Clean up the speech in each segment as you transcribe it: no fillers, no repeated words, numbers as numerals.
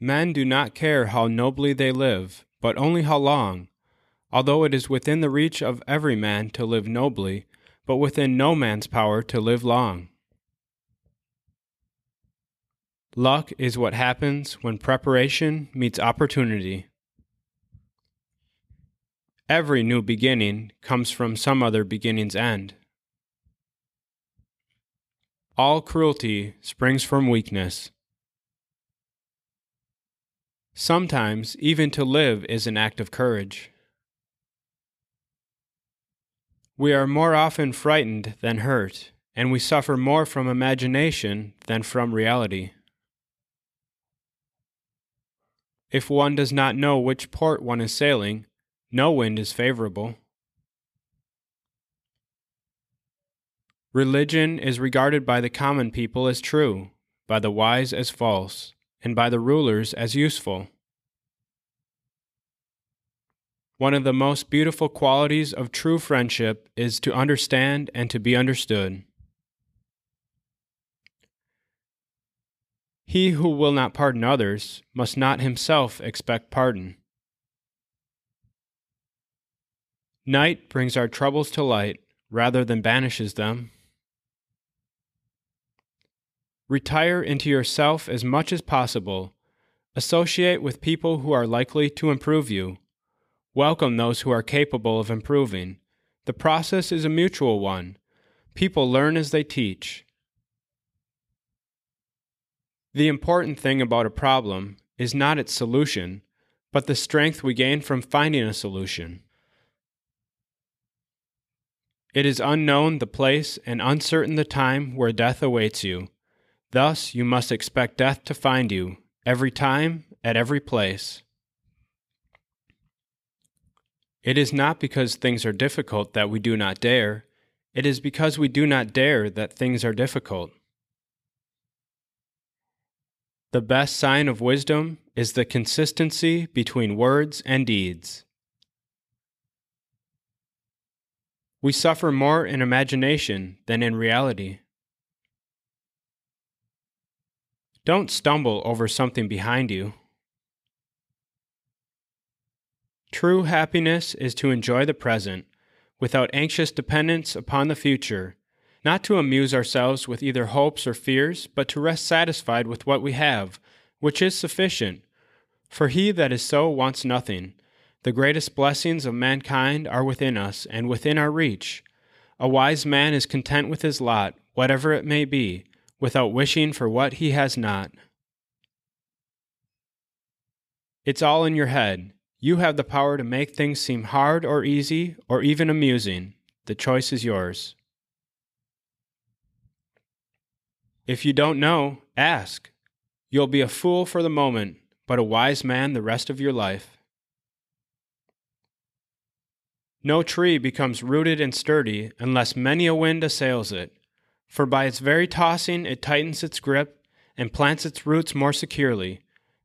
Men do not care how nobly they live, but only how long. Although it is within the reach of every man to live nobly, but within no man's power to live long. Luck is what happens when preparation meets opportunity. Every new beginning comes from some other beginning's end. All cruelty springs from weakness. Sometimes even to live is an act of courage. We are more often frightened than hurt, and we suffer more from imagination than from reality. If one does not know which port one is sailing, no wind is favorable. Religion is regarded by the common people as true, by the wise as false, and by the rulers as useful. One of the most beautiful qualities of true friendship is to understand and to be understood. He who will not pardon others must not himself expect pardon. Night brings our troubles to light rather than banishes them. Retire into yourself as much as possible. Associate with people who are likely to improve you. Welcome those who are capable of improving. The process is a mutual one. People learn as they teach. The important thing about a problem is not its solution, but the strength we gain from finding a solution. It is unknown the place and uncertain the time where death awaits you. Thus you must expect death to find you, every time, at every place. It is not because things are difficult that we do not dare. It is because we do not dare that things are difficult. The best sign of wisdom is the consistency between words and deeds. We suffer more in imagination than in reality. Don't stumble over something behind you. True happiness is to enjoy the present, without anxious dependence upon the future, not to amuse ourselves with either hopes or fears, but to rest satisfied with what we have, which is sufficient. For he that is so wants nothing. The greatest blessings of mankind are within us and within our reach. A wise man is content with his lot, whatever it may be, without wishing for what he has not. It's all in your head. You have the power to make things seem hard or easy or even amusing. The choice is yours. If you don't know, ask. You'll be a fool for the moment, but a wise man the rest of your life. No tree becomes rooted and sturdy unless many a wind assails it, for by its very tossing it tightens its grip and plants its roots more securely.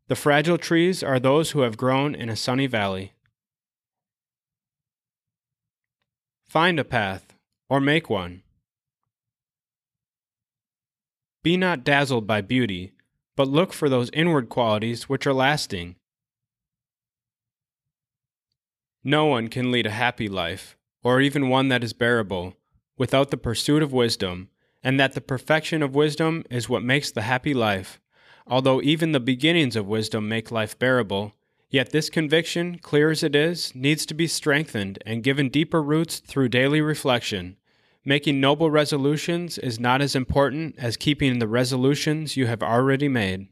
The fragile trees are those who have grown in a sunny valley. Find a path, or make one. Be not dazzled by beauty, but look for those inward qualities which are lasting. No one can lead a happy life, or even one that is bearable, without the pursuit of wisdom, and that the perfection of wisdom is what makes the happy life. Although even the beginnings of wisdom make life bearable, yet this conviction, clear as it is, needs to be strengthened and given deeper roots through daily reflection. Making noble resolutions is not as important as keeping the resolutions you have already made.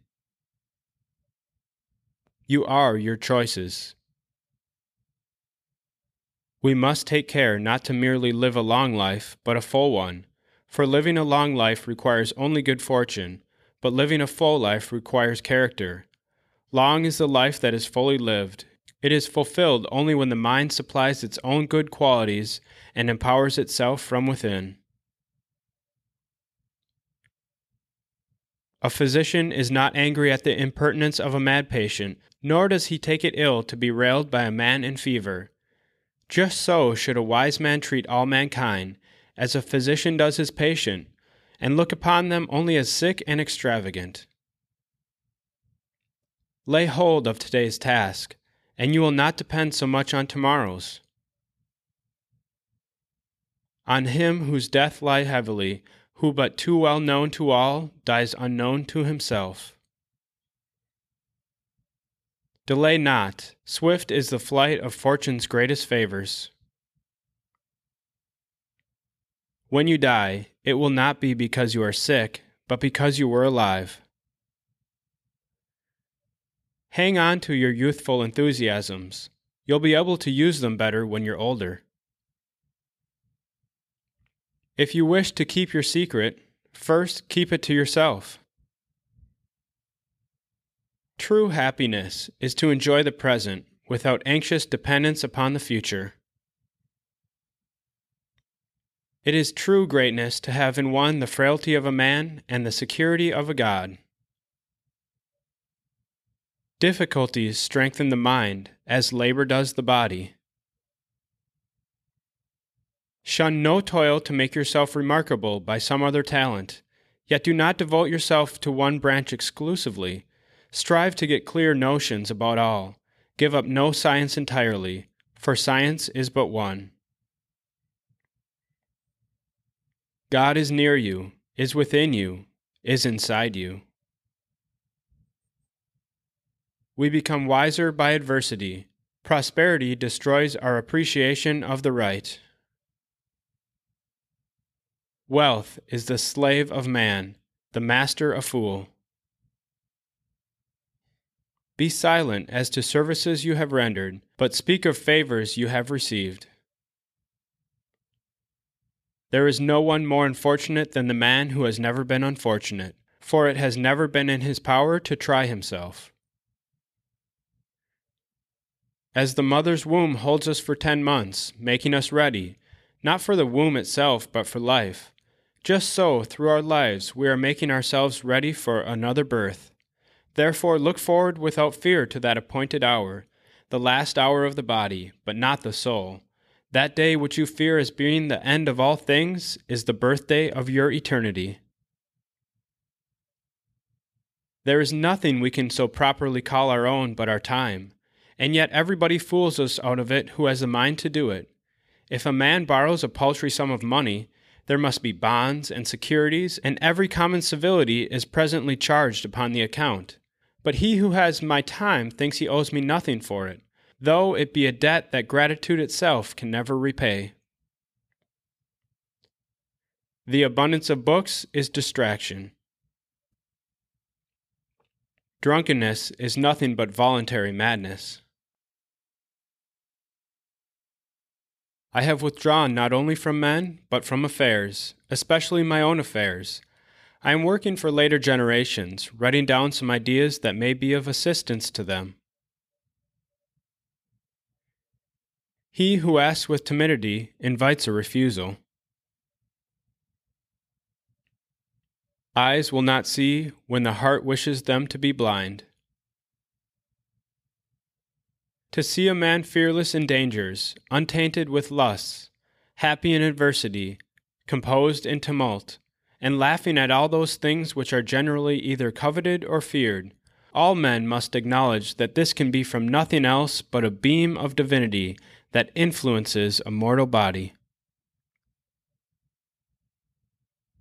You are your choices. We must take care not to merely live a long life, but a full one. For living a long life requires only good fortune, but living a full life requires character. Long is the life that is fully lived. It is fulfilled only when the mind supplies its own good qualities and empowers itself from within. A physician is not angry at the impertinence of a mad patient, nor does he take it ill to be railed by a man in fever. Just so should a wise man treat all mankind, as a physician does his patient, and look upon them only as sick and extravagant. Lay hold of today's task, and you will not depend so much on tomorrow's. On him whose death lie heavily, who but too well known to all, dies unknown to himself. Delay not, swift is the flight of fortune's greatest favors. When you die, it will not be because you are sick, but because you were alive. Hang on to your youthful enthusiasms. You'll be able to use them better when you're older. If you wish to keep your secret, first keep it to yourself. True happiness is to enjoy the present without anxious dependence upon the future. It is true greatness to have in one the frailty of a man and the security of a god. Difficulties strengthen the mind as labor does the body. Shun no toil to make yourself remarkable by some other talent, yet do not devote yourself to one branch exclusively. Strive to get clear notions about all. Give up no science entirely, for science is but one. God is near you, is within you, is inside you. We become wiser by adversity. Prosperity destroys our appreciation of the right. Wealth is the slave of man, the master a fool. Be silent as to services you have rendered, but speak of favors you have received. There is no one more unfortunate than the man who has never been unfortunate, for it has never been in his power to try himself. As the mother's womb holds us for 10 months, making us ready, not for the womb itself, but for life, just so, through our lives, we are making ourselves ready for another birth. Therefore, look forward without fear to that appointed hour, the last hour of the body, but not the soul. That day which you fear as being the end of all things is the birthday of your eternity. There is nothing we can so properly call our own but our time, and yet everybody fools us out of it who has a mind to do it. If a man borrows a paltry sum of money, there must be bonds and securities, and every common civility is presently charged upon the account. But he who has my time thinks he owes me nothing for it, though it be a debt that gratitude itself can never repay. The abundance of books is distraction. Drunkenness is nothing but voluntary madness. I have withdrawn not only from men, but from affairs, especially my own affairs. I am working for later generations, writing down some ideas that may be of assistance to them. He who asks with timidity invites a refusal. Eyes will not see when the heart wishes them to be blind. To see a man fearless in dangers, untainted with lusts, happy in adversity, composed in tumult, and laughing at all those things which are generally either coveted or feared, all men must acknowledge that this can be from nothing else but a beam of divinity that influences a mortal body.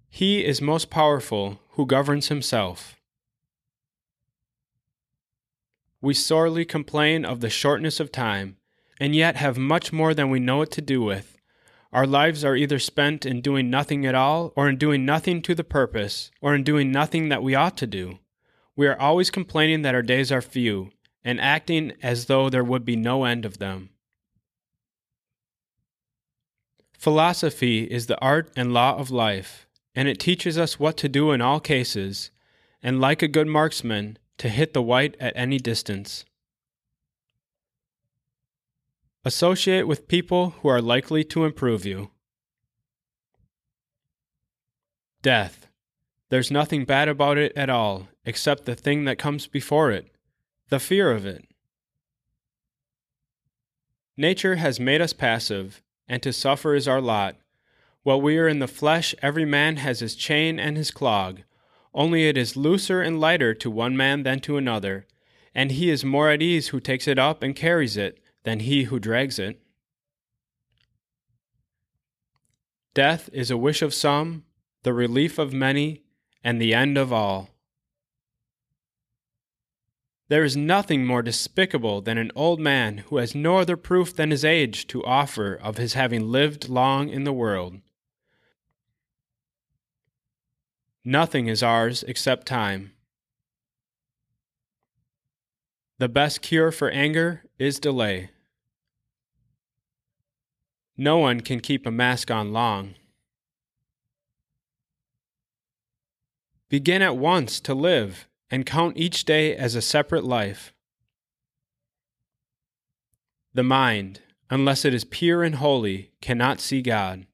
He is most powerful who governs himself. We sorely complain of the shortness of time, and yet have much more than we know what to do with. Our lives are either spent in doing nothing at all, or in doing nothing to the purpose, or in doing nothing that we ought to do. We are always complaining that our days are few, and acting as though there would be no end of them. Philosophy is the art and law of life, and it teaches us what to do in all cases, and like a good marksman, to hit the white at any distance. Associate with people who are likely to improve you. Death. There's nothing bad about it at all, except the thing that comes before it, the fear of it. Nature has made us passive, and to suffer is our lot. While we are in the flesh, every man has his chain and his clog. Only it is looser and lighter to one man than to another. and he is more at ease who takes it up and carries it than he who drags it. Death is a wish of some, the relief of many, and the end of all. There is nothing more despicable than an old man who has no other proof than his age to offer of his having lived long in the world. Nothing is ours except time. The best cure for anger is delay. No one can keep a mask on long. Begin at once to live and count each day as a separate life. The mind, unless it is pure and holy, cannot see God.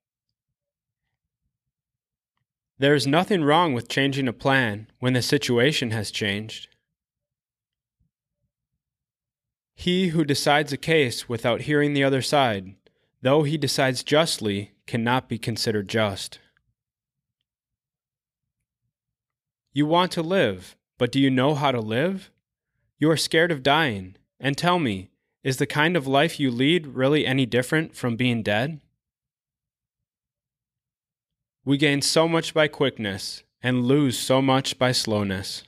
There is nothing wrong with changing a plan when the situation has changed. He who decides a case without hearing the other side, though he decides justly, cannot be considered just. You want to live, but do you know how to live? You are scared of dying, and tell me, is the kind of life you lead really any different from being dead? We gain so much by quickness and lose so much by slowness.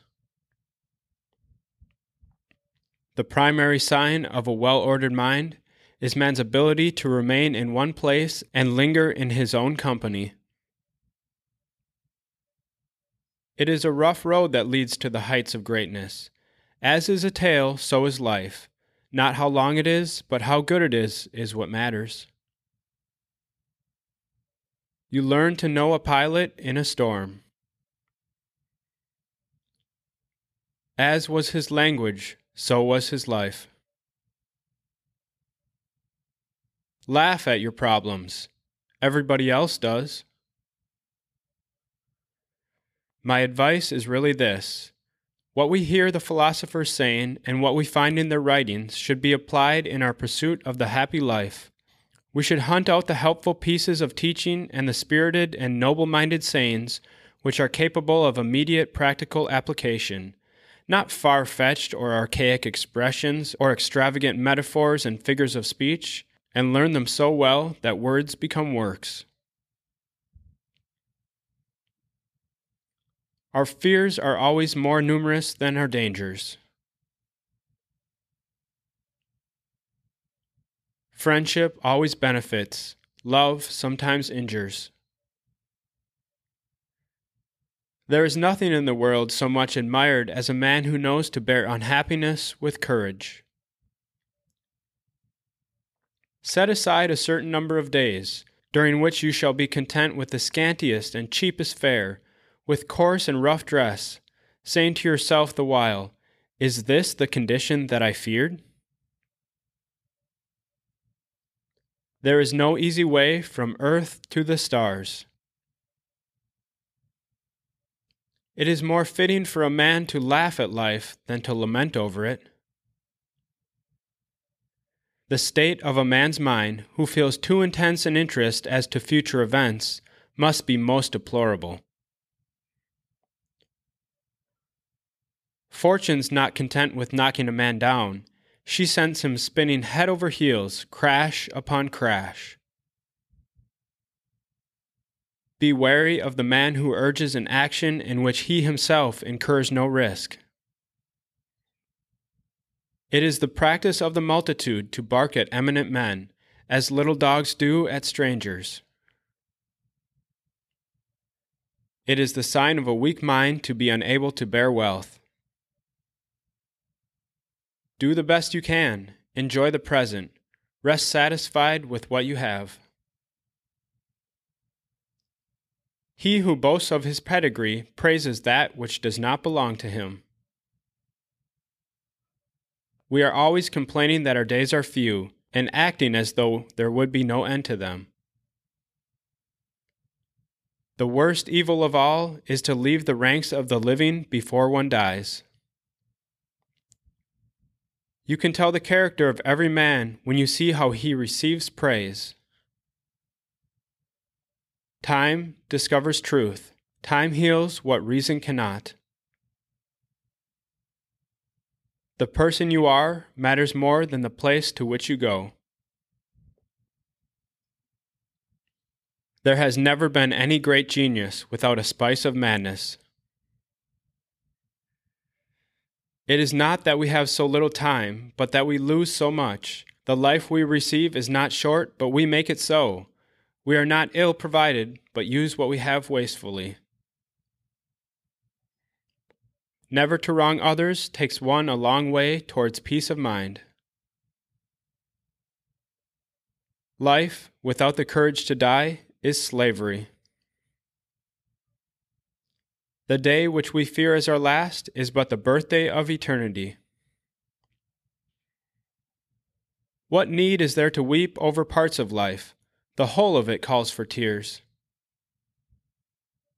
The primary sign of a well-ordered mind is man's ability to remain in one place and linger in his own company. It is a rough road that leads to the heights of greatness. As is a tale, so is life. Not how long it is, but how good it is what matters. You learn to know a pilot in a storm. As was his language, so was his life. Laugh at your problems. Everybody else does. My advice is really this. What we hear the philosophers saying and what we find in their writings should be applied in our pursuit of the happy life. We should hunt out the helpful pieces of teaching and the spirited and noble-minded sayings which are capable of immediate practical application, not far-fetched or archaic expressions or extravagant metaphors and figures of speech, and learn them so well that words become works. Our fears are always more numerous than our dangers. Friendship always benefits, love sometimes injures. There is nothing in the world so much admired as a man who knows to bear unhappiness with courage. Set aside a certain number of days, during which you shall be content with the scantiest and cheapest fare, with coarse and rough dress, saying to yourself the while, "Is this the condition that I feared?" There is no easy way from earth to the stars. It is more fitting for a man to laugh at life than to lament over it. The state of a man's mind who feels too intense an interest as to future events must be most deplorable. Fortune's not content with knocking a man down. She sends him spinning head over heels, crash upon crash. Be wary of the man who urges an action in which he himself incurs no risk. It is the practice of the multitude to bark at eminent men, as little dogs do at strangers. It is the sign of a weak mind to be unable to bear wealth. Do the best you can, enjoy the present, rest satisfied with what you have. He who boasts of his pedigree praises that which does not belong to him. We are always complaining that our days are few, and acting as though there would be no end to them. The worst evil of all is to leave the ranks of the living before one dies. You can tell the character of every man when you see how he receives praise. Time discovers truth. Time heals what reason cannot. The person you are matters more than the place to which you go. There has never been any great genius without a spice of madness. It is not that we have so little time, but that we lose so much. The life we receive is not short, but we make it so. We are not ill provided, but use what we have wastefully. Never to wrong others takes one a long way towards peace of mind. Life, without the courage to die, is slavery. The day which we fear as our last is but the birthday of eternity. What need is there to weep over parts of life? The whole of it calls for tears.